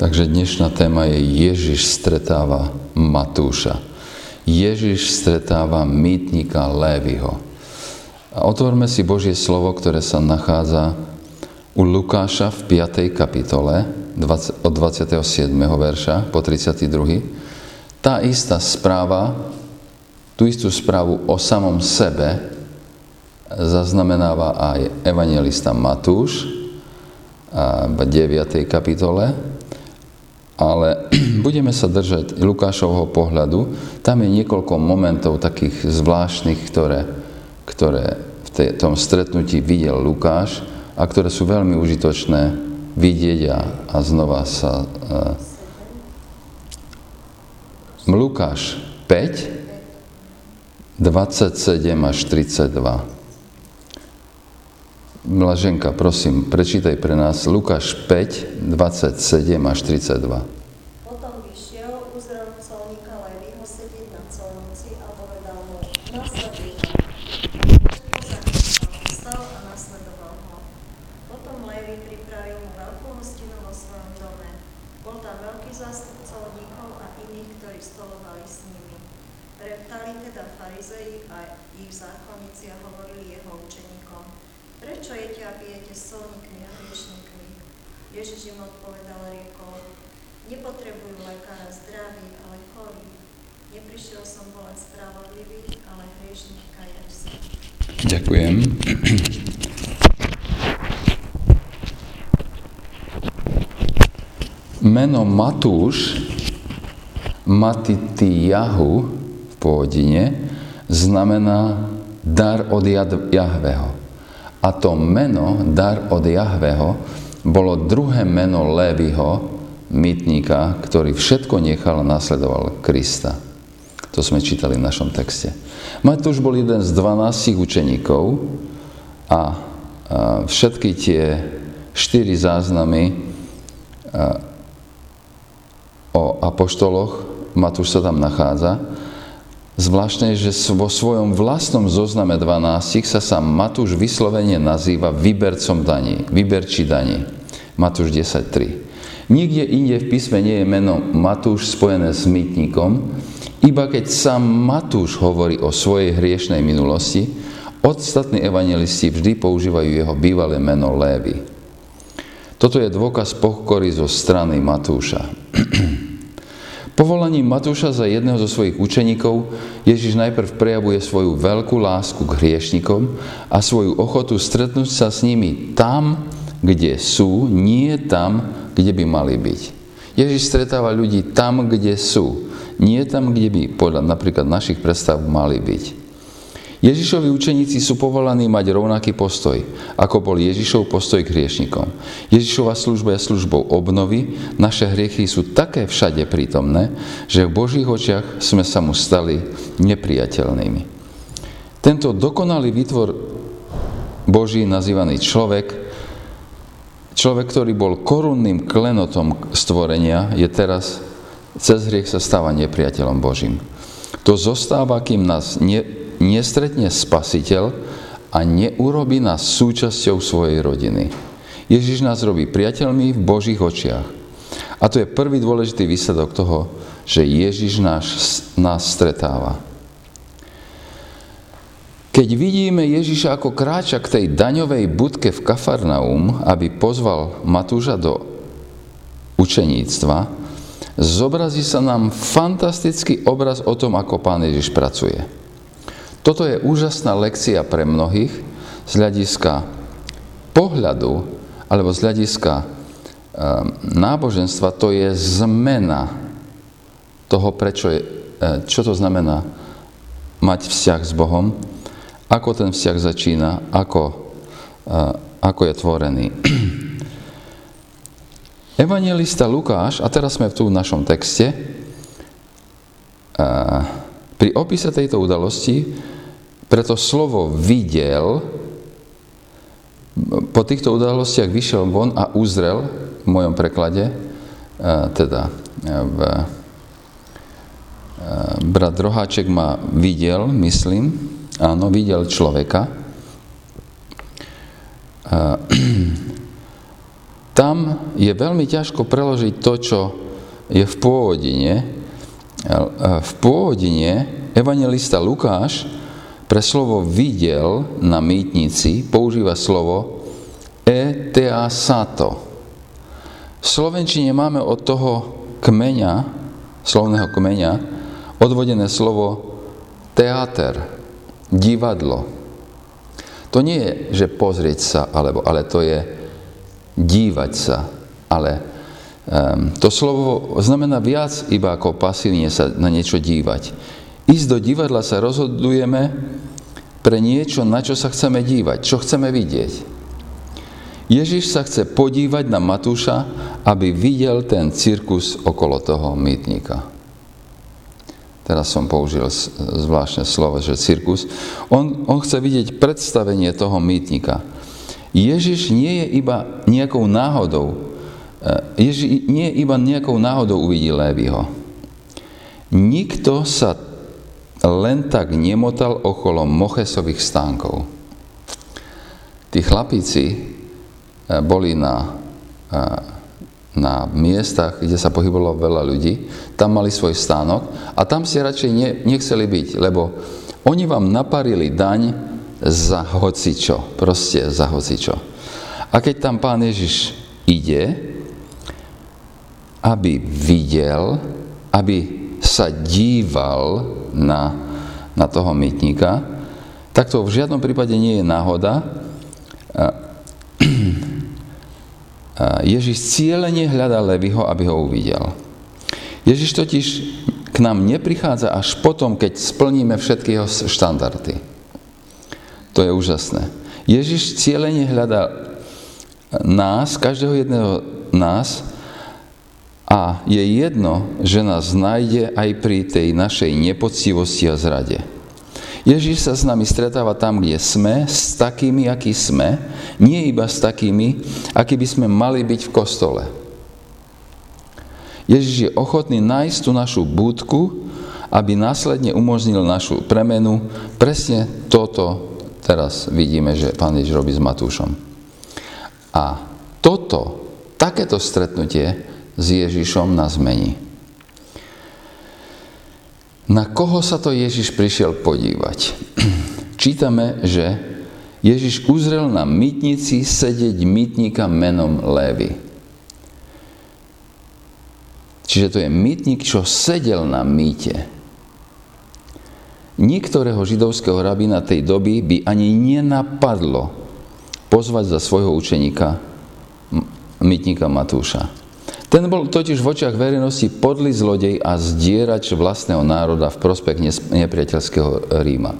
Takže dnešná téma je Ježiš stretáva Matúša. Ježiš stretáva mýtnika Léviho. A otvorme si Božie slovo, ktoré sa nachádza u Lukáša v 5. kapitole od 27. verša po 32. Tá istá správa, tú istú správu o samom sebe zaznamenáva aj evanjelista Matúš v 9. kapitole, ale budeme sa držať Lukášovho pohľadu. Tam je niekoľko momentov takých zvláštnych, ktoré v tom stretnutí videl Lukáš a ktoré sú veľmi užitočné vidieť a znova sa... Lukáš 5, 27 až 32. Blaženka, prosím, prečítaj pre nás Lukáš 5, 27 až 32. Potom vyšiel, uzrel colníka Léviho sedieť na colnici a povedal mu: nasleduj ma. Vstal a nasledoval ho. Potom Lévi pripravil mu veľkú hostinu vo svojom dome. Bol tam veľký zástup colníkov a iných, ktorí stolovali s nimi. Reptali teda farizei a ich zákonníci a hovorili jeho učeníkom: prečo jete a pijete s colníkmi a hriešnikmi? Ježiš im odpovedal a riekol: nepotrebujú lekára zdraví, ale chorí. Neprišiel som volať spravodlivých, ale hriešných kajačí. Ďakujem. Meno Matúš, Matitiahu v pôvodine, znamená dar od Jahveho. A to meno, dar od Jahveho, bolo druhé meno Léviho, mýtnika, ktorý všetko nechal a nasledoval Krista. To sme čítali v našom texte. Matúš bol jeden z 12 učeníkov a všetky tie 4 záznamy o apoštoloch, Matúš sa tam nachádza. Zvláštne je, že vo svojom vlastnom zozname 12 sa sám Matúš vyslovene nazýva vybercom daní, vyberčí daní. Matúš 10.3. Nikde inde v písme nie je meno Matúš spojené s mýtnikom, iba keď sám Matúš hovorí o svojej hriešnej minulosti, ostatní evanjelisti vždy používajú jeho bývalé meno Lévi. Toto je dôkaz pokory zo strany Matúša. Povolaním Matúša za jedného zo svojich učeníkov Ježiš najprv prejavuje svoju veľkú lásku k hriešnikom a svoju ochotu stretnúť sa s nimi tam, kde sú, nie tam, kde by mali byť. Ježiš stretáva ľudí tam, kde sú, nie tam, kde by podľa napríklad našich predstav mali byť. Ježišovi učeníci sú povolaní mať rovnaký postoj, ako bol Ježišov postoj k hriešnikom. Ježišova služba je službou obnovy, naše hriechy sú také všade prítomné, že v Božích očiach sme sa mu stali nepriateľnými. Tento dokonalý výtvor Boží, nazývaný človek, ktorý bol korunným klenotom stvorenia, je teraz cez hriech sa stáva nepriateľom Božím. To zostáva, kým nás nestretne Spasiteľ a neurobí nás súčasťou svojej rodiny. Ježiš nás robí priateľmi v Božích očiach. A to je prvý dôležitý výsledok toho, že Ježiš nás stretáva. Keď vidíme Ježiša, ako kráča k tej daňovej budke v Kafarnaum, aby pozval Matúša do učeníctva, zobrazí sa nám fantastický obraz o tom, ako Pán Ježiš pracuje. Toto je úžasná lekcia pre mnohých z hľadiska pohľadu alebo z hľadiska náboženstva. To je zmena toho, čo to znamená mať vzťah s Bohom, ako ten vzťah začína, ako je tvorený. Evanjelista Lukáš, a teraz sme tu v našom texte, pri opise tejto udalosti, preto slovo videl, po týchto udalostiach vyšiel von a uzrel, v mojom preklade, teda brat Roháček ma videl, myslím, áno, videl človeka. Tam je veľmi ťažko preložiť to, čo je v pôvodine. V pôvodine evanjelista Lukáš pre slovo videl na mýtnici používa slovo eteasato. V slovenčine máme od toho kmeňa, slovného kmeňa, odvodené slovo teáter, divadlo. To nie je, že pozrieť sa, ale to je dívať sa. Ale to slovo znamená viac iba ako pasívne sa na niečo dívať. Ísť do divadla sa rozhodujeme pre niečo, na čo sa chceme dívať, čo chceme vidieť. Ježiš sa chce podívať na Matúša, aby videl ten cirkus okolo toho mýtnika. Teraz som použil zvláštne slovo, že cirkus. On chce vidieť predstavenie toho mýtnika. Ježiš nie je iba nejakou náhodou. Ježiš nie iba nejakou náhodou uvidí Léviho. Nikto sa len tak nemotal okolo Mochesových stánkov. Tí chlapíci boli na miestach, kde sa pohybovalo veľa ľudí, tam mali svoj stánok a tam si radšej nechceli byť, lebo oni vám naparili daň za hocičo, proste za hocičo. A keď tam Pán Ježiš ide, aby videl, aby sa díval na toho mýtnika, tak to v žiadnom prípade nie je náhoda. Ježiš cielene hľadá Léviho, aby ho uvidel. Ježiš totiž k nám neprichádza až potom, keď splníme všetky jeho štandardy. To je úžasné. Ježiš cielene hľadá nás, každého jedného nás, a je jedno, že nás nájde aj pri tej našej nepoctivosti a zrade. Ježiš sa s nami stretáva tam, kde sme, s takými, akí sme, nie iba s takými, akí by sme mali byť v kostole. Ježiš je ochotný nájsť tú našu búdku, aby následne umožnil našu premenu. Presne toto teraz vidíme, že Pán Ježiš robí s Matúšom. A takéto stretnutie s Ježišom nás mení. Na koho sa to Ježiš prišiel podívať? Čítame, že Ježiš uzrel na mýtnici sedieť mýtnika menom Lévi. Čiže to je mýtnik, čo sedel na mýte. Niektorého židovského rabína tej doby by ani nenapadlo pozvať za svojho učeníka mýtnika Matúša. Ten bol totiž v očiach verejnosti podlý zlodej a zdierač vlastného národa v prospech nepriateľského Ríma.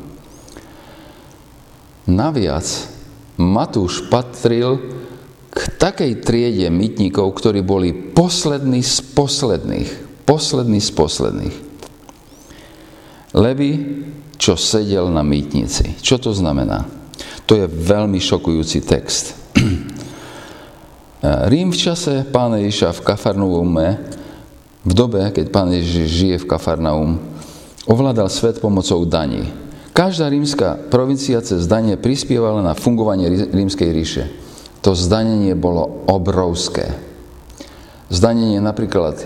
Naviac Matúš patril k takej triede mýtnikov, ktorí boli poslední z posledných. Lévi, čo sedel na mýtnici. Čo to znamená? To je veľmi šokujúci text. Rím v čase Pána Ježiša v Kafarnaume, v dobe, keď Pán Ježiš žije v Kafarnaum, ovládal svet pomocou daní. Každá rímska provincia cez dane prispievala na fungovanie rímskej ríše. To zdanenie bolo obrovské. Zdanenie napríklad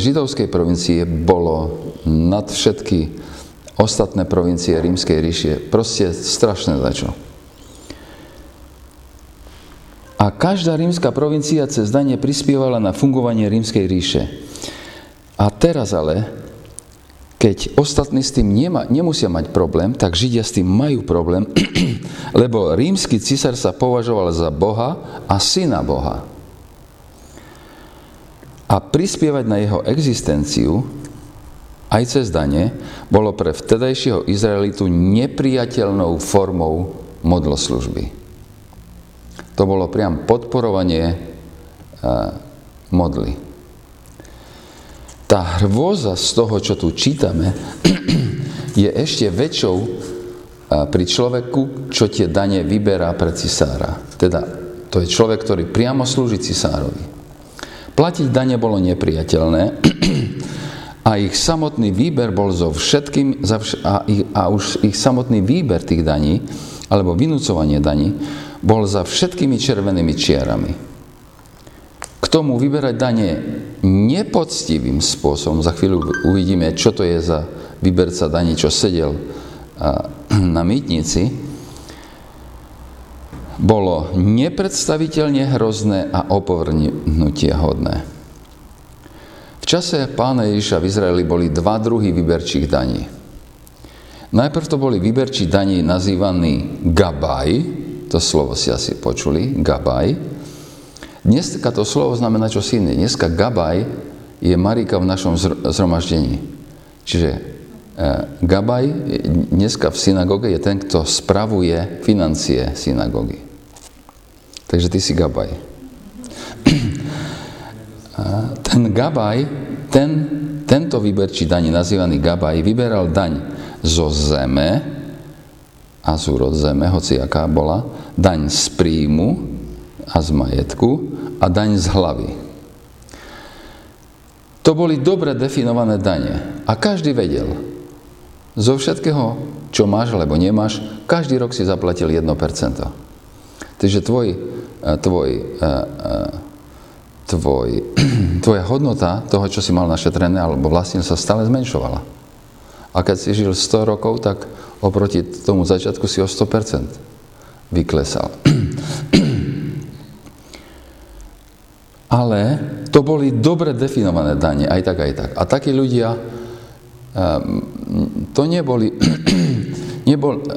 židovskej provincie bolo nad všetky ostatné provincie rímskej ríše. Proste strašné dačo. A každá rímska provincia cez dane prispievala na fungovanie rímskej ríše. A teraz ale, keď ostatní s tým nemusia mať problém, tak Židia s tým majú problém, lebo rímsky císar sa považoval za Boha a syna Boha. A prispievať na jeho existenciu aj cez dane bolo pre vtedajšieho Izraelitu nepriateľnou formou modloslužby. To bolo priam podporovanie modly. Tá hrôza z toho, čo tu čítame, je ešte väčšou pri človeku, čo tie dane vyberá pre cisára. Teda to je človek, ktorý priamo slúži cisárovi. Platiť dane bolo nepriateľné a ich samotný výber bol so všetkým a už ich samotný výber tých daní alebo vynúcovanie daní bol za všetkými červenými čiarami. K tomu vyberať dane nepoctivým spôsobom, za chvíľu uvidíme, čo to je za vyberca daní, čo sedel na mýtnici, bolo nepredstaviteľne hrozné a opovrhnutia hodné. V čase pána Ježiša v Izraeli boli dva druhy vyberčích daní. Najprv to boli vyberčí daní nazývaní gabaj, to slovo si asi počuli, gabaj. Dneska to slovo znamená čosi iné. Dneska gabaj je Marika v našom zhromaždení. Čiže gabaj dneska v synagóge je ten, kto spravuje financie synagógy. Takže ty si gabaj. Ten gabaj, tento vyberčí daní, nazývaný gabaj, vyberal daň zo zeme, a z úrod zeme, hoci aká bola, daň z príjmu a z majetku a daň z hlavy. To boli dobre definované dane a každý vedel. Zo všetkého, čo máš alebo nemáš, každý rok si zaplatil 1%. Takže tvoja hodnota toho, čo si mal našetrené alebo vlastnil, sa stále zmenšovala. A keď si žil 100 rokov, tak oproti tomu začiatku si o 100% vyklesal. Ale to boli dobre definované dane, aj tak, aj tak. A takí ľudia, to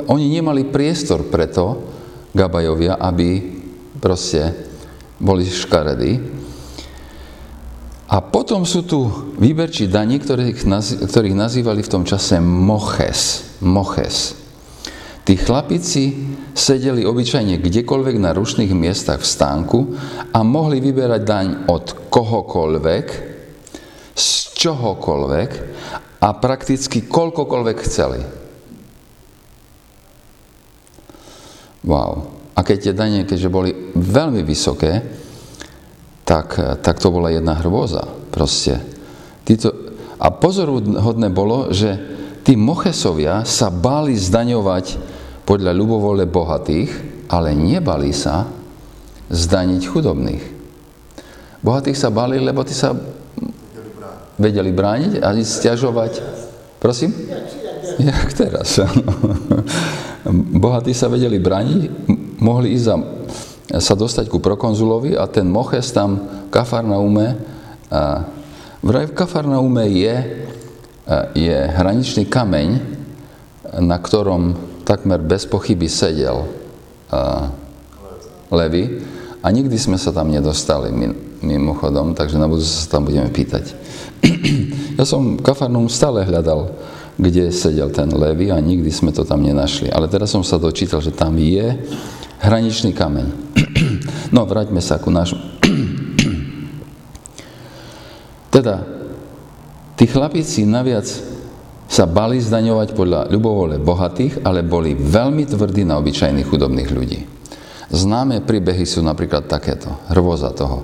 oni nemali priestor preto, gabajovia, aby proste boli škaredí. A potom sú tu výberčí daní, ktorých nazývali v tom čase moches. Tí chlapici sedeli obyčajne kdekoľvek na rušných miestach v stánku a mohli vyberať daň od kohokoľvek, z čohokoľvek a prakticky koľkokoľvek chceli. Wow. A keď tie dane, keďže boli veľmi vysoké, tak to bola jedna hrôza. Proste. A pozoruhodné bolo, že tí mochesovia sa báli zdaňovať podľa ľubovole bohatých, ale nebali sa zdaniť chudobných. Bohatých sa báli, lebo tí sa vedeli brániť a stiažovať. Prosím? Jak teraz. Bohatí sa vedeli brániť, mohli ísť sa dostať ku prokonzulovi a ten moches tam v Kafarnaume, vraj v Kafarnaume je hraničný kameň, na ktorom takmer bez pochyby sedel Lévi a nikdy sme sa tam nedostali mimochodom, takže na budúce sa tam budeme pýtať. Ja som Kafarnaum stále hľadal, kde sedel ten Lévi a nikdy sme to tam nenašli, ale teraz som sa dočítal, že tam je hraničný kameň. No, vráťme sa ku nášmu. Teda, tí chlapíci naviac sa bali zdaňovať podľa ľubovole bohatých, ale boli veľmi tvrdí na obyčajných chudobných ľudí. Známe príbehy sú napríklad takéto, hrôza toho.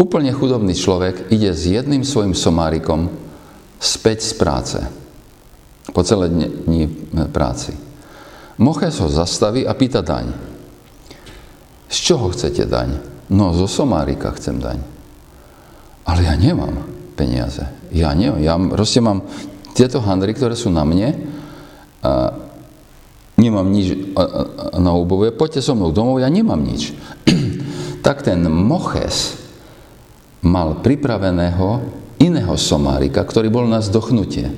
Úplne chudobný človek ide s jedným svojim somárikom späť z práce. Po celé dni práci. Moches ho zastaví a pýta daň. Z čoho chcete daň? No, zo somárika chcem daň. Ale ja nemám peniaze. Ja proste mám tieto handry, ktoré sú na mne. Nemám nič na úbove. Poďte so mnou domov, ja nemám nič. Tak ten moches mal pripraveného iného somárika, ktorý bol na zdochnutie.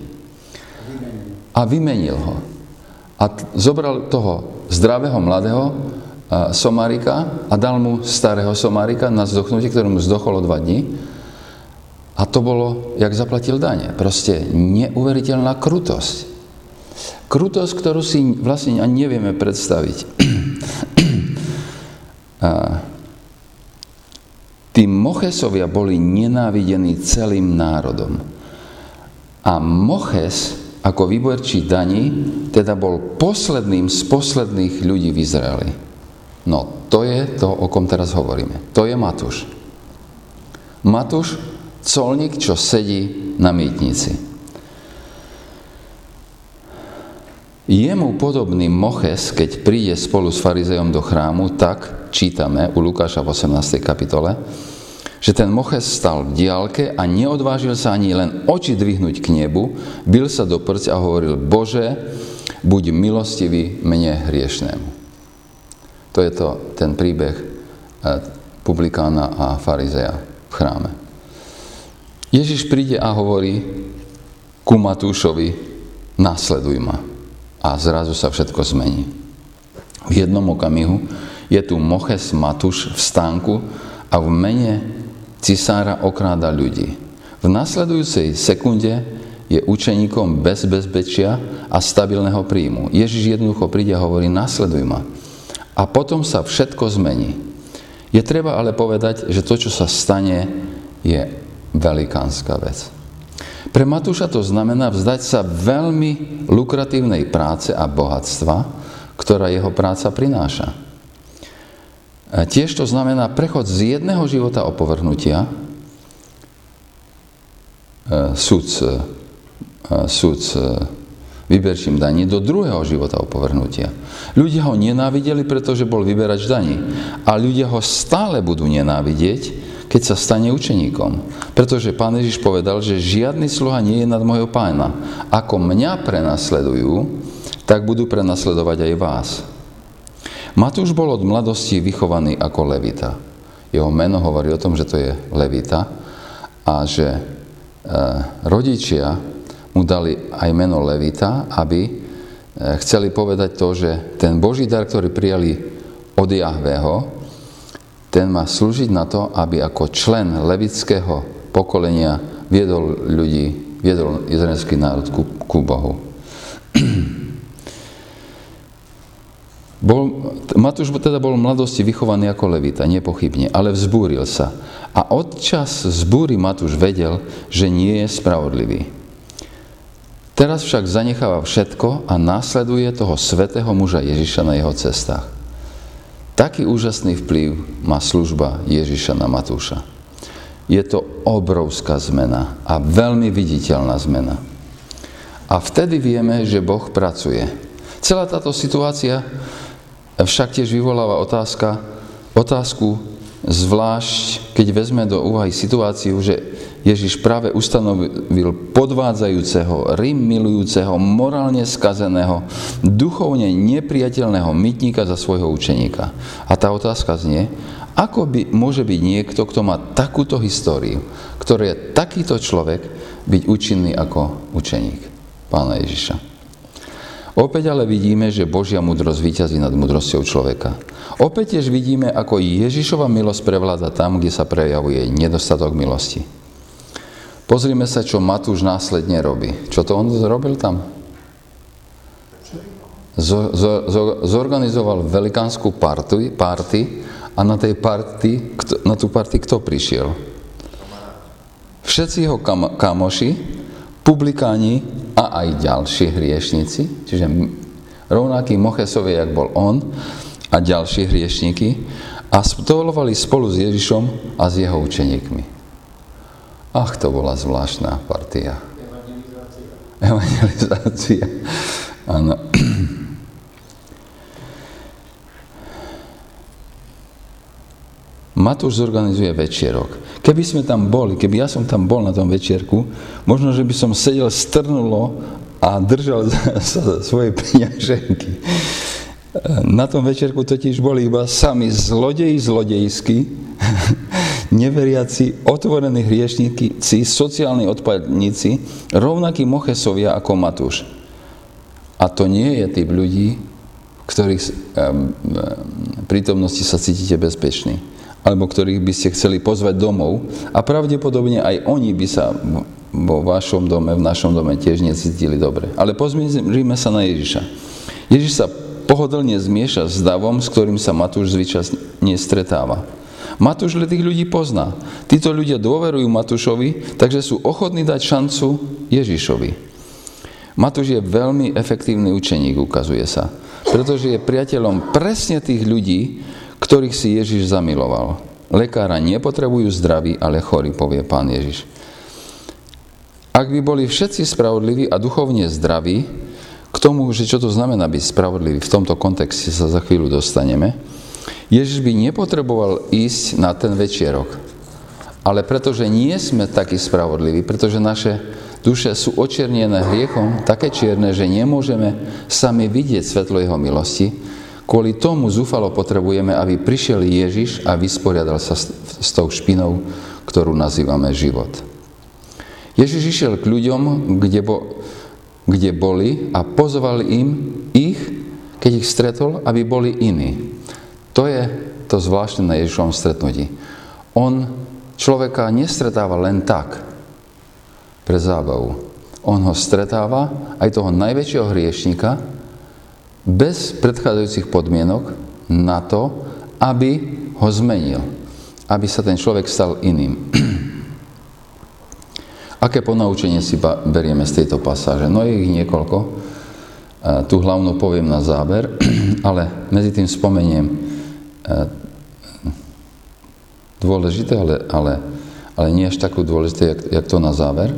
A vymenil ho. A zobral toho zdravého, mladého somárika a dal mu starého somárika na zdochnutie, ktorému zdocholo 2 dni. A to bolo, jak zaplatil dane. Proste neuveriteľná krutosť. Krutosť, ktorú si vlastne ani nevieme predstaviť. Tí mochesovia boli nenávidení celým národom. A moches ako výberčí daní teda bol posledným z posledných ľudí v Izraeli. No, to je to, o kom teraz hovoríme. To je Matúš. Matúš, colník, čo sedí na mýtnici. Jemu podobný Moches, keď príde spolu s farizejom do chrámu, tak čítame u Lukáša v 18. kapitole, že ten Moches stal v diaľke a neodvážil sa ani len oči dvihnúť k nebu, bil sa do pŕc a hovoril: Bože, buď milostivý mne hriešnému. To je to, ten príbeh publikána a farizeja v chráme. Ježiš príde a hovorí ku Matúšovi: Nasleduj ma. A zrazu sa všetko zmení. V jednom okamihu je tu Moches Matúš v stánku a v mene cisára okráda ľudí. V nasledujúcej sekunde je učeníkom bez bezpečia a stabilného príjmu. Ježiš jednoducho príde a hovorí: nasleduj ma. A potom sa všetko zmení. Je treba ale povedať, že to, čo sa stane, je velikánska vec. Pre Matúša to znamená vzdať sa veľmi lukratívnej práce a bohatstva, ktorá jeho práca prináša. Tiež to znamená prechod z jedného života opovrhnutia, súd vyberčím daní, do druhého života opovrhnutia. Ľudia ho nenávideli, pretože bol vyberač daní. A ľudia ho stále budú nenávidieť, keď sa stane učeníkom. Pretože Pán Ježiš povedal, že žiadny sluha nie je nad mojho pána. Ako mňa prenasledujú, tak budú prenasledovať aj vás. Matúš bol od mladosti vychovaný ako levita. Jeho meno hovorí o tom, že to je levita a že rodičia mu dali aj meno levita, aby chceli povedať to, že ten Boží dar, ktorý prijali od Jahvého, ten má slúžiť na to, aby ako člen levického pokolenia viedol ľudí, viedol izraelský národ ku Bohu. Matúš teda bol v mladosti vychovaný ako levita, nepochybne, ale vzbúril sa. A odčas vzbúry Matúš vedel, že nie je spravodlivý. Teraz však zanecháva všetko a následuje toho svätého muža Ježiša na jeho cestách. Taký úžasný vplyv má služba Ježiša na Matúša. Je to obrovská zmena a veľmi viditeľná zmena. A vtedy vieme, že Boh pracuje. Celá táto situácia však tiež vyvoláva otázku, zvlášť keď vezme do úvahy situáciu, že Ježiš práve ustanovil podvádzajúceho, Rím milujúceho, morálne skazeného, duchovne nepriateľného mytníka za svojho učeníka. A tá otázka znie, ako môže byť niekto, kto má takúto históriu, ktorý je takýto človek, byť účinný ako učeník Pána Ježiša. Opäť ale vidíme, že Božia múdrosť víťazí nad múdrosťou človeka. Opäť tiež vidíme, ako Ježišova milosť prevláda tam, kde sa prejavuje nedostatok milosti. Pozrime sa, čo Matúš následne robí. Čo to on zrobil tam? Zorganizoval velikánsku party a na tú party kto prišiel? Všetci jeho kamoši, publikáni a aj ďalší hriešnici, čiže rovnakí Mochesovi, jak bol on, a ďalší hriešníky, a stolovali spolu s Ježišom a s jeho učeníkmi. Ach, to bola zvláštna partia. Evangelizácia. Áno. Matúš zorganizuje večierok. Keby sme tam boli, keby ja som tam bol na tom večierku, možno, že by som sedel strnulo a držal za svoje peňaženky. Na tom večierku totiž boli iba sami zlodeji zlodejskí, neveriaci, otvorení hriešníci, sociálni odpadníci, rovnakí Mochesovia ako Matúš. A to nie je typ ľudí, v ktorých prítomnosti sa cítite bezpečný, alebo ktorých by ste chceli pozvať domov, a pravdepodobne aj oni by sa vo vašom dome, v našom dome tiež necítili dobre. Ale pozrime sa na Ježiša. Ježiš sa pohodlne zmieša s davom, s ktorým sa Matúš zvyčajne stretáva. Matúš tých ľudí pozná. Títo ľudia dôverujú Matúšovi, takže sú ochotní dať šancu Ježišovi. Matúš je veľmi efektívny učeník, ukazuje sa, pretože je priateľom presne tých ľudí, ktorých si Ježiš zamiloval. Lekára nepotrebujú zdraví, ale chorí, povie Pán Ježiš. Ak by boli všetci spravodliví a duchovne zdraví, tomu, že čo to znamená byť spravodlivý, v tomto kontexte sa za chvíľu dostaneme. Ježiš by nepotreboval ísť na ten večierok, ale pretože nie sme takí spravodliví, pretože naše duše sú očiernené hriechom, také čierne, že nemôžeme sami vidieť svetlo jeho milosti, kvôli tomu zúfalo potrebujeme, aby prišiel Ježiš a vysporiadal sa s tou špinou, ktorú nazývame život. Ježiš išiel k ľuďom, kde boli a pozval im ich, keď ich stretol, aby boli iní. To je to zvláštne na Ježišovom stretnutí. On človeka nestretáva len tak pre zábavu. On ho stretáva, aj toho najväčšieho hriešníka, bez predchádzajúcich podmienok na to, aby ho zmenil, aby sa ten človek stal iným. Aké ponaučenie si berieme z tejto pasáže? No je ich niekoľko. Tu hlavnú poviem na záver, ale medzi tým spomeniem dôležité, ale nie až takú dôležité, jak to na záver.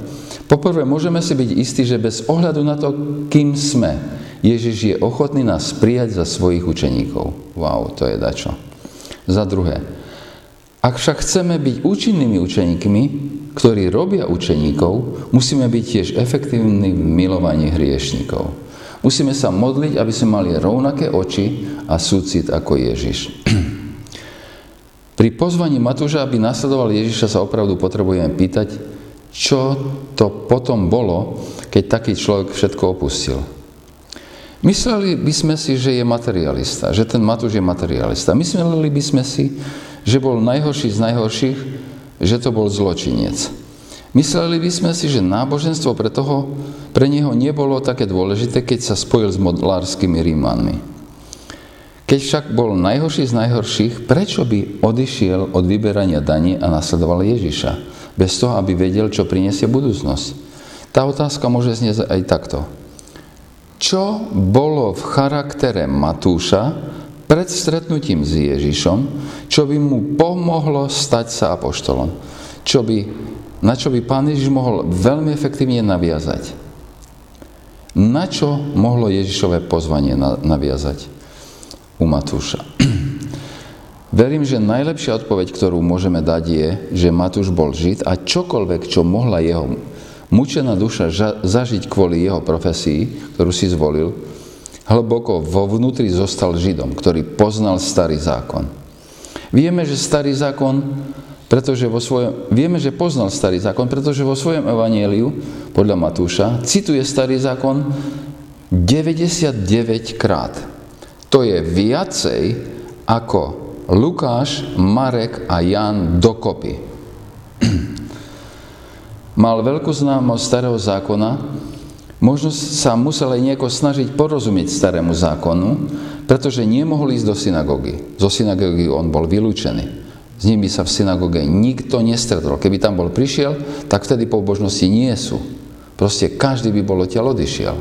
Poprvé, môžeme si byť istí, že bez ohľadu na to, kým sme, Ježiš je ochotný nás prijať za svojich učeníkov. Wow, to je dačo. Za druhé, ak však chceme byť účinnými učeníkmi, ktorí robia učeníkov, musíme byť tiež efektívni v milovaní hriešnikov. Musíme sa modliť, aby sme mali rovnaké oči a súcit ako Ježiš. Pri pozvaní Matúša, aby nasledoval Ježiša, sa opravdu potrebujeme pýtať, čo to potom bolo, keď taký človek všetko opustil. Mysleli by sme si, že je materialista, že ten Matúš je materialista. Mysleli by sme si, že bol najhorší z najhorších, že to bol zločinec. Mysleli by sme si, že náboženstvo pre neho nebolo také dôležité, keď sa spojil s modlárskymi Rímanmi. Keď však bol najhorší z najhorších, prečo by odišiel od vyberania daní a nasledoval Ježiša, bez toho, aby vedel, čo prinesie budúcnosť? Tá otázka môže znieť aj takto. Čo bolo v charaktere Matúša pred stretnutím s Ježišom, čo by mu pomohlo stať sa apoštolom? Na čo by Pán Ježiš mohol veľmi efektívne naviazať? Na čo mohlo Ježišové pozvanie naviazať u Matúša? Verím, že najlepšia odpoveď, ktorú môžeme dať, je, že Matúš bol Žid a čokoľvek, čo mohla jeho mučená duša zažiť kvôli jeho profesii, ktorú si zvolil, hlboko vo vnútri zostal Židom, ktorý poznal starý zákon. Vieme, že poznal starý zákon, pretože vo svojom evanjeliu, podľa Matúša, cituje starý zákon 99 krát. To je viacej ako Lukáš, Marek a Ján dokopy. Mal veľkú známosť starého zákona, možno sa musel aj nejako snažiť porozumieť starému zákonu, pretože nemohol ísť do synagógy. Zo synagógy on bol vylúčený. S ním by sa v synagóge nikto nestretol. Keby tam bol prišiel, tak vtedy pobožnosti nie sú. Proste každý by bol odtiaľ odišiel.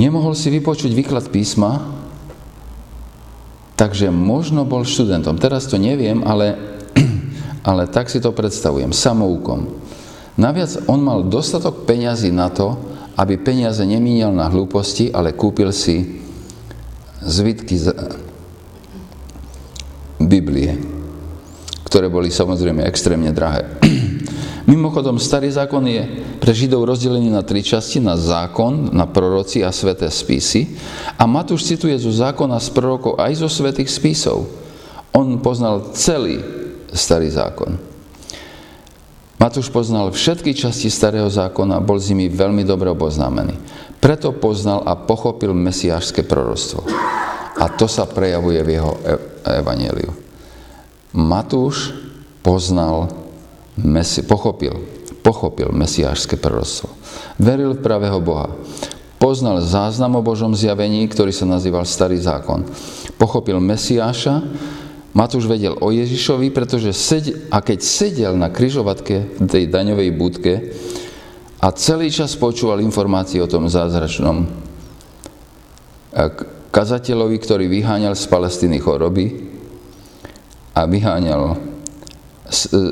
Nemohol si vypočuť výklad písma, takže možno bol študentom. Teraz to neviem, ale tak si to predstavujem. Samoukom. Naviac on mal dostatok peňazí na to, aby peniaze nemíňal na hlúposti, ale kúpil si zvitky z Biblie, ktoré boli samozrejme extrémne drahé. Mimochodom, starý zákon je pre Židov rozdelený na tri časti, na zákon, na proroci a sväté spisy. A Matúš cituje zo zákona, z prorokov aj zo svätých spisov. On poznal celý starý zákon. Matúš poznal všetky časti starého zákona, bol s nimi veľmi dobre oboznámený. Preto poznal a pochopil mesiášske proroctvo. A to sa prejavuje v jeho evanjeliu. Matúš pochopil mesiášske proroctvo. Veril v pravého Boha. Poznal záznam o Božom zjavení, ktorý sa nazýval starý zákon. Pochopil mesiáša. Matúš vedel o Ježišovi, pretože keď sedel na križovatke v tej daňovej budke a celý čas počúval informácie o tom zázračnom kazateľovi, ktorý vyháňal z Palestíny choroby a vyháňal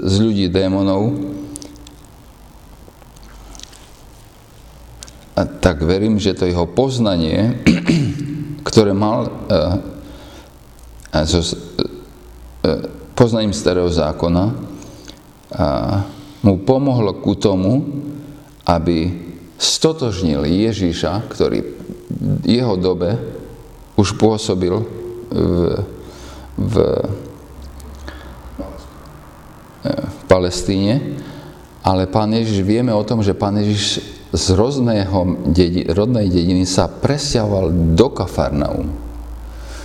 z ľudí démonov, tak verím, že to jeho poznanie, ktoré mal poznaním starého zákona, mu pomohlo ku tomu, aby stotožnil Ježiša, ktorý v jeho dobe už pôsobil v Palestíne, ale Pán Ježiš, vieme o tom, že Pán Ježiš z rodnej dediny sa presťahoval do Kafarnaum.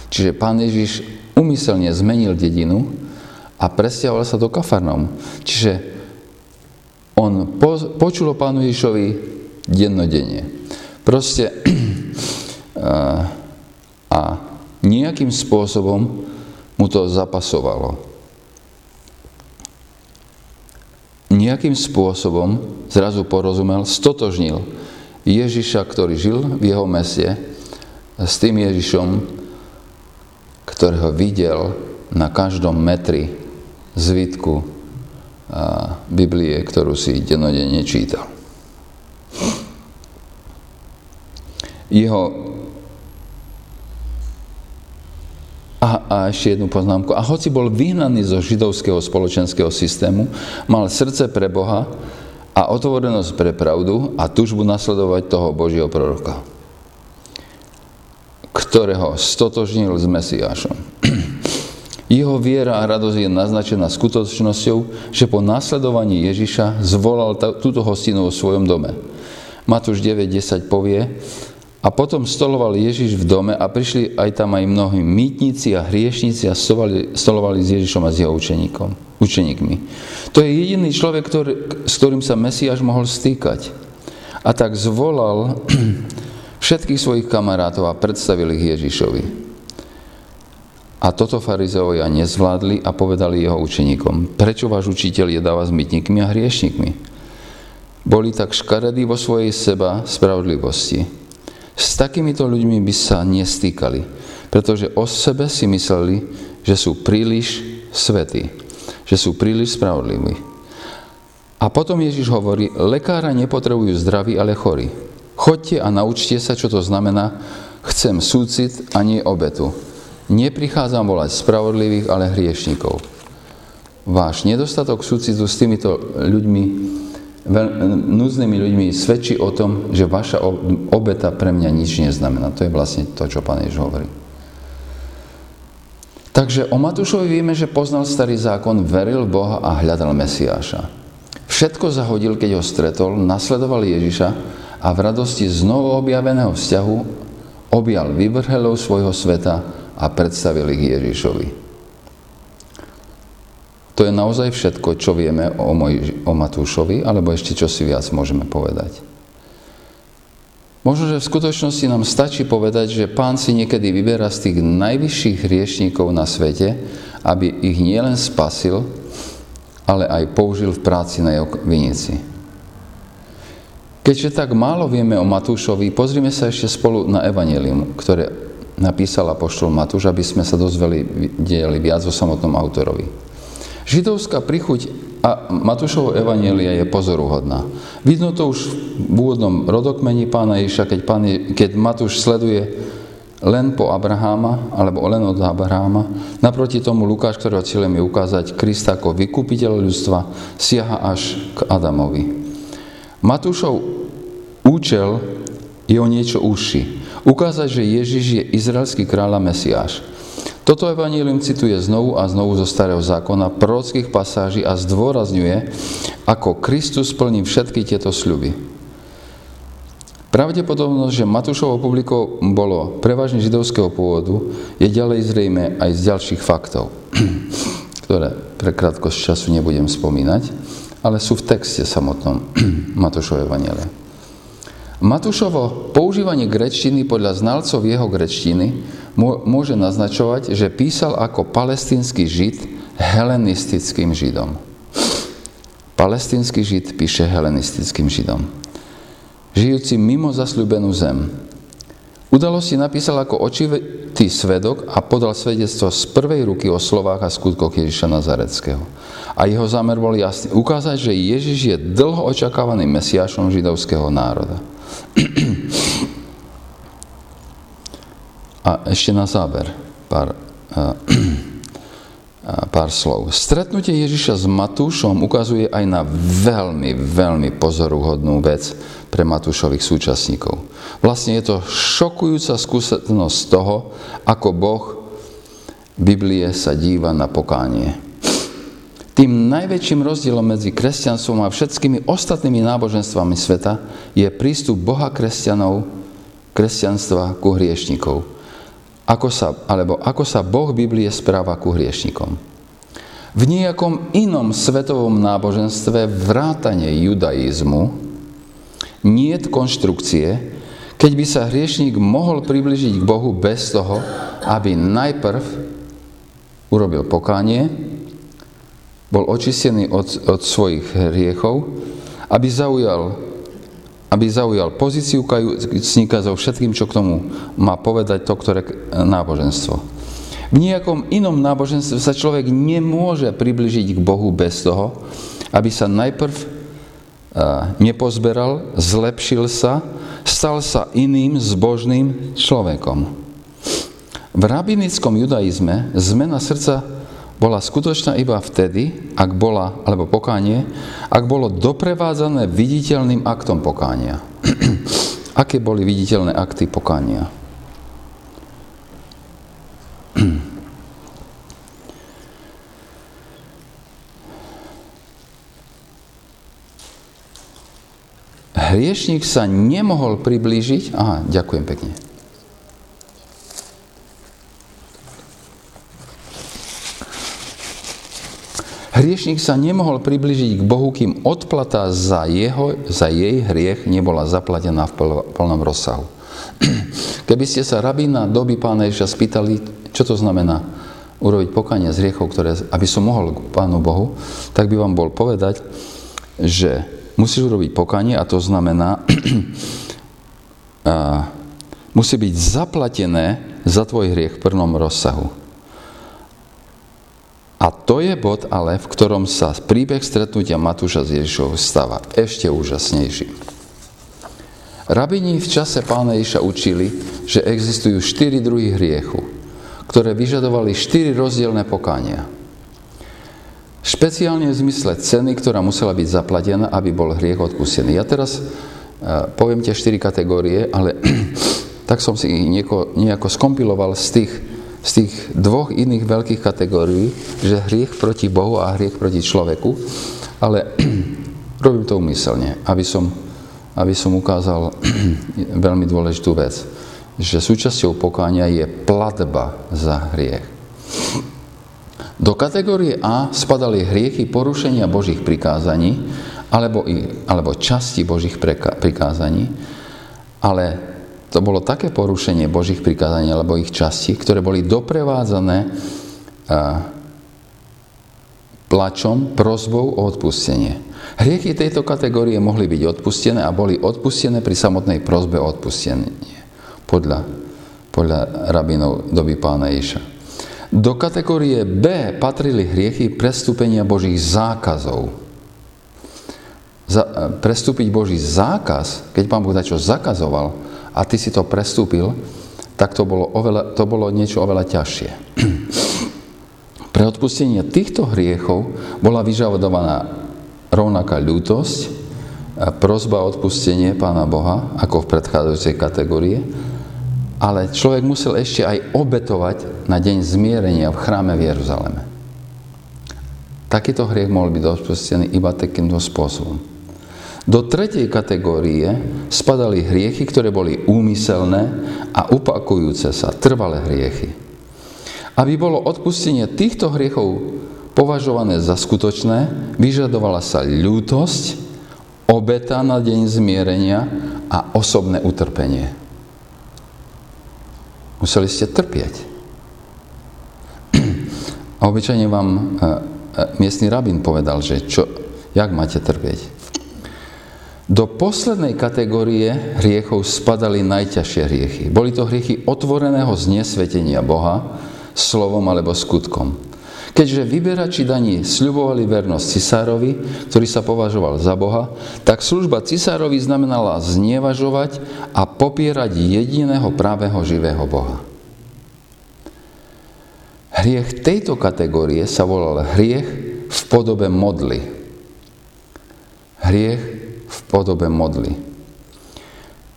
Čiže Pán Ježiš úmyselne zmenil dedinu a presťahoval sa do Kafarnaum. Čiže on počul o Pánu Ježišovi dennodenne. Proste a nejakým spôsobom mu to zapasovalo. Nejakým spôsobom zrazu porozumel, stotožnil Ježiša, ktorý žil v jeho meste, s tým Ježišom, ktorého videl na každom metri zvitku Biblie, ktorú si dennodenne čítal. A ešte jednu poznámku. A hoci bol vyhnaný zo židovského spoločenského systému, mal srdce pre Boha a otvorenosť pre pravdu a túžbu nasledovať toho Božieho proroka, ktorého stotožnil s Mesiášom. Jeho viera a radosť je naznačená skutočnosťou, že po nasledovaní Ježiša zvolal túto hostinu vo svojom dome. Matúš 9:10 povie: a potom stoloval Ježiš v dome a prišli aj tam aj mnohí mýtnici a hriešnici a stolovali s Ježišom a s jeho učeníkmi. To je jediný človek, s ktorým sa Mesiáš mohol stýkať. A tak zvolal všetkých svojich kamarátov a predstavil ich Ježišovi. A toto farizeovia nezvládli a povedali jeho učeníkom: prečo váš učiteľ jedáva s mýtnikmi a hriešnikmi? Boli tak škaredí vo svojej seba spravodlivosti. S takýmito ľuďmi by sa nestýkali, pretože o sebe si mysleli, že sú príliš svätí, že sú príliš spravodliví. A potom Ježiš hovorí: lekára nepotrebujú zdraví, ale chorí. Choďte a naučte sa, čo to znamená: chcem súcit a nie obetu. Neprichádzam volať spravodlivých, ale hriešnikov. Váš nedostatok súcitu s týmito ľuďmi, núdznymi ľuďmi, svedčí o tom, že vaša obeta pre mňa nič neznamená. To je vlastne to, čo Pán Ježiš hovorí. Takže o Matúšovi vieme, že poznal starý zákon, veril Boha a hľadal Mesiáša. Všetko zahodil, keď ho stretol, nasledoval Ježiša a v radosti znovu objaveného vzťahu objal vyvrhelov svojho sveta a predstavil ich Ježišovi. To je naozaj všetko, čo vieme o Matúšovi, alebo ešte čo si viac môžeme povedať. Možno, že v skutočnosti nám stačí povedať, že Pán si niekedy vyberá z tých najvyšších hriešníkov na svete, aby ich nielen spasil, ale aj použil v práci na jeho vinici. Keďže tak málo vieme o Matúšovi, pozrime sa ešte spolu na evanjelium, ktoré napísal apoštol Matúš, aby sme sa dozvedeli viac o samotnom autorovi. Židovská príchuť a Matúšovo evanjelia je pozoruhodná. Vidno to už v úvodnom rodokmeni Pána Ježiša, keď Matúš sleduje len po Abraháma, alebo len od Abraháma. Naproti tomu Lukáš, ktorého cieľom je ukázať Krista ako vykupiteľa ľudstva, siaha až k Adamovi. Matúšov účel je o niečo užší. Ukázať, že Ježiš je izraelský kráľ a Mesiáš. Toto evanjelium cituje znovu a znovu zo starého zákona, prorockých pasáží a zdôrazňuje, ako Kristus splní všetky tieto sľuby. Pravdepodobnosť, že Matúšovo publiko bolo prevažne židovského pôvodu, je ďalej zrejme aj z ďalších faktov, ktoré pre krátkosť času nebudem spomínať, ale sú v texte samotnom Matúšovej evanjelia. Matúšovo používanie gréčtiny podľa znalcov jeho gréčtiny môže naznačovať, že písal ako palestínsky žid helenistickým židom. Palestínsky žid píše helenistickým židom, žijúci mimo zasľúbenú zem. Udalosti napísal ako očivý svedok a podal svedectvo z prvej ruky o slovách a skutkoch Ježiša Nazaretského. A jeho zámer bol jasný: ukázať, že Ježiš je dlho očakávaný Mesiášom židovského národa. A ešte na záver pár slov. Stretnutie Ježiša s Matúšom ukazuje aj na veľmi, veľmi pozoruhodnú vec pre Matúšových súčasníkov. Vlastne je to šokujúca skúsenosť toho, ako Boh Biblie sa díva na pokánie. Tým najväčším rozdielom medzi kresťanstvom a všetkými ostatnými náboženstvami sveta je prístup Boha kresťanstva ku hriešnikov. Ako sa Boh Biblie správa ku hriešnikom. V nejakom inom svetovom náboženstve vrátane judaizmu niet konštrukcie, keď by sa hriešnik mohol priblížiť k Bohu bez toho, aby najprv urobil pokánie, bol očistený od svojich hriechov, aby zaujal pozíciu kajúcníka so všetkým, čo k tomu má povedať to, ktoré náboženstvo. V nejakom inom náboženstve sa človek nemôže priblížiť k Bohu bez toho, aby sa najprv nepozberal, zlepšil sa, stal sa iným zbožným človekom. V rabinickom judaizme zmena srdca bola skutočná iba vtedy, ak bolo doprevádzané viditeľným aktom pokánia. Aké boli viditeľné akty pokánia? Hriešník sa nemohol priblížiť... Aha, ďakujem pekne. Hriešník sa nemohol priblížiť k Bohu, kým odplata za jej hriech nebola zaplatená v plnom rozsahu. Keby ste sa rabína doby Pána Ježiša spýtali, čo to znamená urobiť pokánie z hriechov, ktoré, aby som mohol k Pánu Bohu, tak by vám bol povedať, že musíš urobiť pokánie a to znamená, musí byť zaplatené za tvoj hriech v plnom rozsahu. A to je bod, ale v ktorom sa príbeh stretnutia Matúša s Ježišom stáva ešte úžasnejší. Rabini v čase Pána Ježiša učili, že existujú 4 druhy hriechu, ktoré vyžadovali 4 rozdielne pokánia. Špeciálne v zmysle ceny, ktorá musela byť zaplatená, aby bol hriech odpustený. Ja teraz poviem tie 4 kategórie, ale tak som si ich nejako skompiloval z tých dvoch iných veľkých kategórií, že hriech proti Bohu a hriech proti človeku, ale robím to úmyselne, aby som ukázal veľmi dôležitú vec, že súčasťou pokánia je platba za hriech. Do kategórie A spadali hriechy porušenia Božích prikázaní alebo časti Božích prikázaní, ale to bolo také porušenie Božích prikázaní alebo ich častí, ktoré boli doprevádzané plačom, prosbou o odpustenie. Hriechy tejto kategórie mohli byť odpustené a boli odpustené pri samotnej prosbe o odpustenie podľa rabínov doby Pána Ježiša. Do kategórie B patrili hriechy prestúpenia Božích zákazov. Prestúpiť Boží zákaz, keď Pán Boh dačo zakazoval a ty si to prestúpil, tak to bolo niečo oveľa ťažšie. Pre odpustenie týchto hriechov bola vyžadovaná rovnaká ľútosť, prosba o odpustenie Pána Boha, ako v predchádzajúcej kategórii, ale človek musel ešte aj obetovať na deň zmierenia v chráme v Jeruzaleme. Takýto hriech mohol byť odpustený iba takýmto spôsobom. Do tretej kategórie spadali hriechy, ktoré boli úmyselné a opakujúce sa, trvalé hriechy. Aby bolo odpustenie týchto hriechov považované za skutočné, vyžadovala sa ľútosť, obeta na deň zmierenia a osobné utrpenie. Museli ste trpieť. A obyčajne vám miestny rabín povedal, že jak máte trpieť? Do poslednej kategórie hriechov spadali najťažšie hriechy. Boli to hriechy otvoreného znesvetenia Boha slovom alebo skutkom. Keďže vyberači daní sľubovali vernosť cisárovi, ktorý sa považoval za Boha, tak služba cisárovi znamenala znevažovať a popierať jediného pravého živého Boha. Hriech tejto kategórie sa volal hriech v podobe modly. Hriech v podobe modly.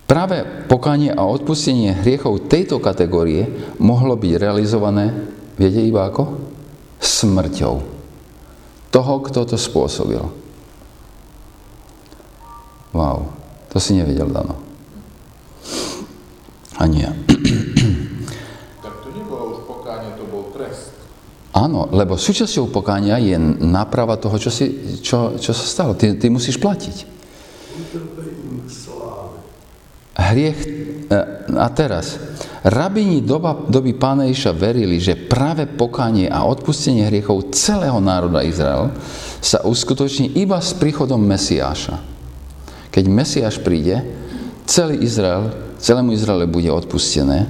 Práve pokánie a odpustenie hriechov tejto kategórie mohlo byť realizované, viete iba ako? Smrťou toho, kto to spôsobil. Wow, to si nevedel, Dano. A nie. Tak to nebolo už pokánie, to bol trest. Áno, lebo súčasťou pokánia je náprava toho, čo sa stalo. Ty musíš platiť. Hriech. A teraz, rabíni doby Pána Ježiša verili, že práve pokánie a odpustenie hriechov celého národa Izrael sa uskutoční iba s príchodom Mesiáša. Keď Mesiáš príde, celému Izraelu bude odpustené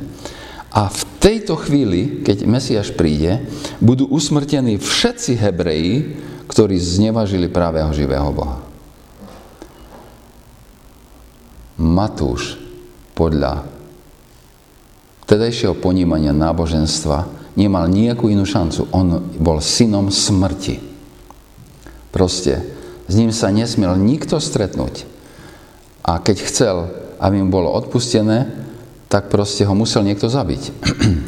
a v tejto chvíli, keď Mesiáš príde, budú usmrtení všetci Hebreji, ktorí znevažili pravého živého Boha. Matúš podľa vtedajšieho ponímania náboženstva nemal nejakú inú šancu. On bol synom smrti. Proste, s ním sa nesmiel nikto stretnúť. A keď chcel, aby mu bolo odpustené, tak proste ho musel niekto zabiť,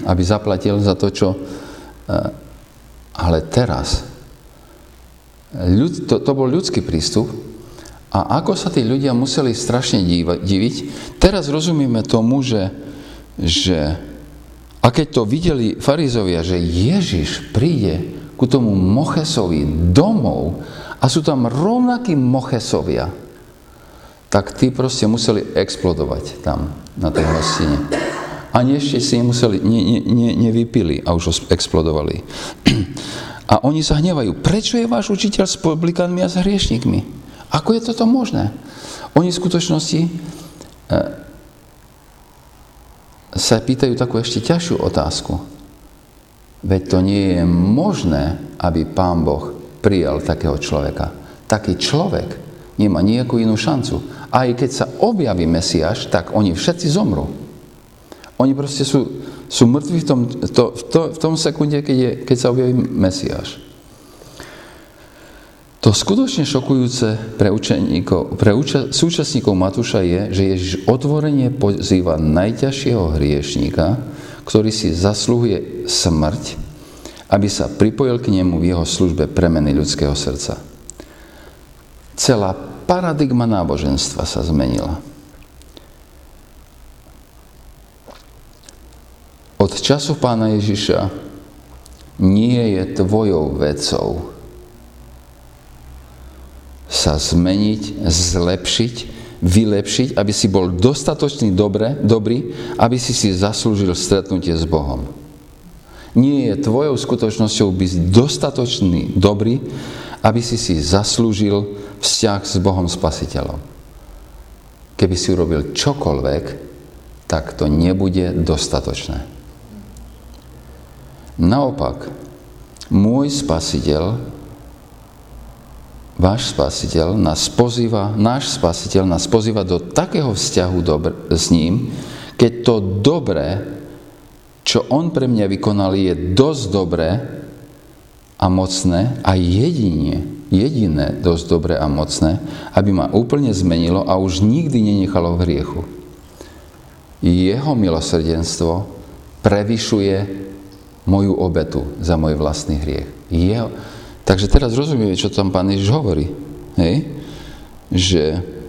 aby zaplatil za to, čo... Ale teraz, to bol ľudský prístup, a ako sa tí ľudia museli strašne diviť, teraz rozumieme tomu, že a keď to videli farizovia, že Ježiš príde ku tomu Mochesovi domov a sú tam rovnakí Mochesovia, tak tí proste museli explodovať tam na tej hostine. Ani ešte si nevypili a už explodovali. A oni sa hnevajú, prečo je váš učiteľ s publikánmi a s hriešnikmi? Ako je toto možné? Oni v skutočnosti sa pýtajú takú ešte ťažšiu otázku. Veď to nie je možné, aby Pán Boh prijal takého človeka. Taký človek nemá nejakú inú šancu. Aj keď sa objaví Mesiáš, tak oni všetci zomrú. Oni proste sú mŕtvi v tom sekunde, keď sa objaví Mesiáš. To skutočne šokujúce pre súčasníkov Matúša je, že Ježiš otvorene pozýva najťažšieho hriešníka, ktorý si zasluhuje smrť, aby sa pripojil k nemu v jeho službe premeny ľudského srdca. Celá paradigma náboženstva sa zmenila. Od času Pána Ježiša nie je tvojou vecou sa zmeniť, zlepšiť, vylepšiť, aby si bol dostatočný dobrý, aby si zaslúžil stretnutie s Bohom. Nie je tvojou skutočnosťou byť dostatočný dobrý, aby si zaslúžil vzťah s Bohom Spasiteľom. Keby si urobil čokoľvek, tak to nebude dostatočné. Naopak, môj Spasiteľ, náš spasiteľ nás pozýva do takého vzťahu s ním, keď to dobré, čo on pre mňa vykonal, je dosť dobré a mocné a jediné dosť dobré a mocné, aby ma úplne zmenilo a už nikdy nenechalo v hriechu. Jeho milosrdenstvo prevyšuje moju obetu za môj vlastný hriech. Takže teraz rozumieme, čo tam Pán Ježiš hovorí. Hej? Že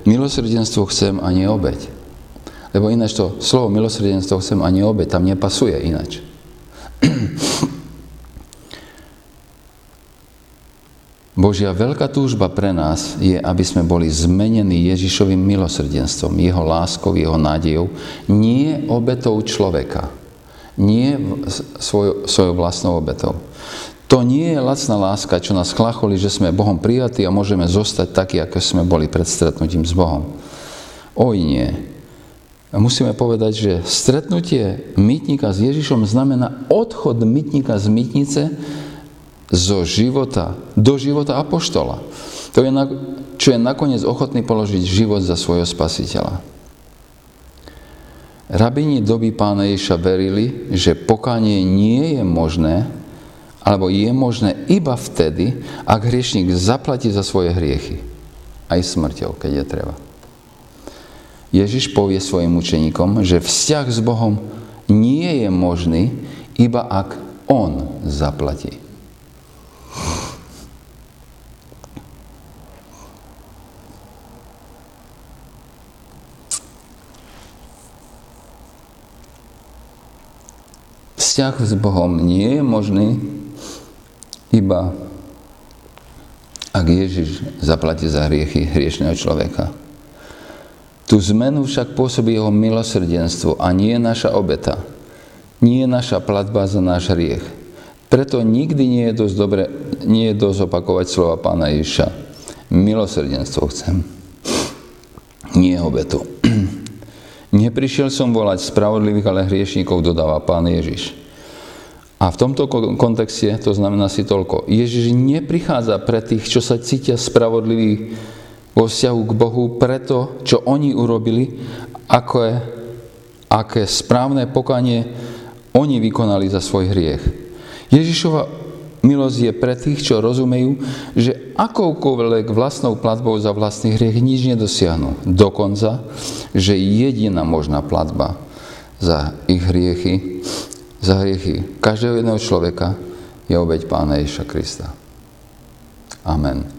milosrdenstvo chcem a nie obeť. Lebo ináč to slovo milosrdenstvo chcem a nie obeť tam nepasuje ináč. Božia veľká túžba pre nás je, aby sme boli zmenení Ježišovým milosrdenstvom, jeho láskou, jeho nádejou, nie obetou človeka. Nie svojou vlastnou obetou. To nie je lacná láska, čo nás klacholí, že sme Bohom prijatí a môžeme zostať takí, ako sme boli pred stretnutím s Bohom. Oj nie. Musíme povedať, že stretnutie mýtnika s Ježišom znamená odchod mýtnika z mýtnice zo života do života apoštola. To je, čo je nakoniec ochotný položiť život za svojho spasiteľa. Rabíni doby pána Ježiša verili, že pokánie nie je možné, alebo je možné iba vtedy, ak hriešnik zaplatí za svoje hriechy. Aj smrťou, keď je treba. Ježiš povie svojim učeníkom, že vzťah s Bohom nie je možný, iba ak on zaplatí. Vzťah s Bohom nie je možný, iba ak Ježiš zaplatí za hriechy hriešného človeka. Tu zmenu však pôsobí jeho milosrdenstvo a nie naša obeta, nie naša platba za náš hriech. Preto nikdy nie je dosť opakovať slova pána Ježiša. Milosrdenstvo chcem, nie obetu. Neprišiel som volať spravodlivých, ale hriešníkov, dodáva pán Ježiš. A v tomto kontexte to znamená si toľko. Ježiš neprichádza pre tých, čo sa cítia spravodliví vo vzťahu k Bohu, preto, čo oni urobili, aké správne pokánie oni vykonali za svoj hriech. Ježišova milosť je pre tých, čo rozumejú, že akoukoľvek vlastnou platbou za vlastný hriech nič nedosiahnu. Dokonca, že jediná možná platba za ich hriechy, za hriechy každého jedného človeka je obeť Pána Ježiša Krista. Amen.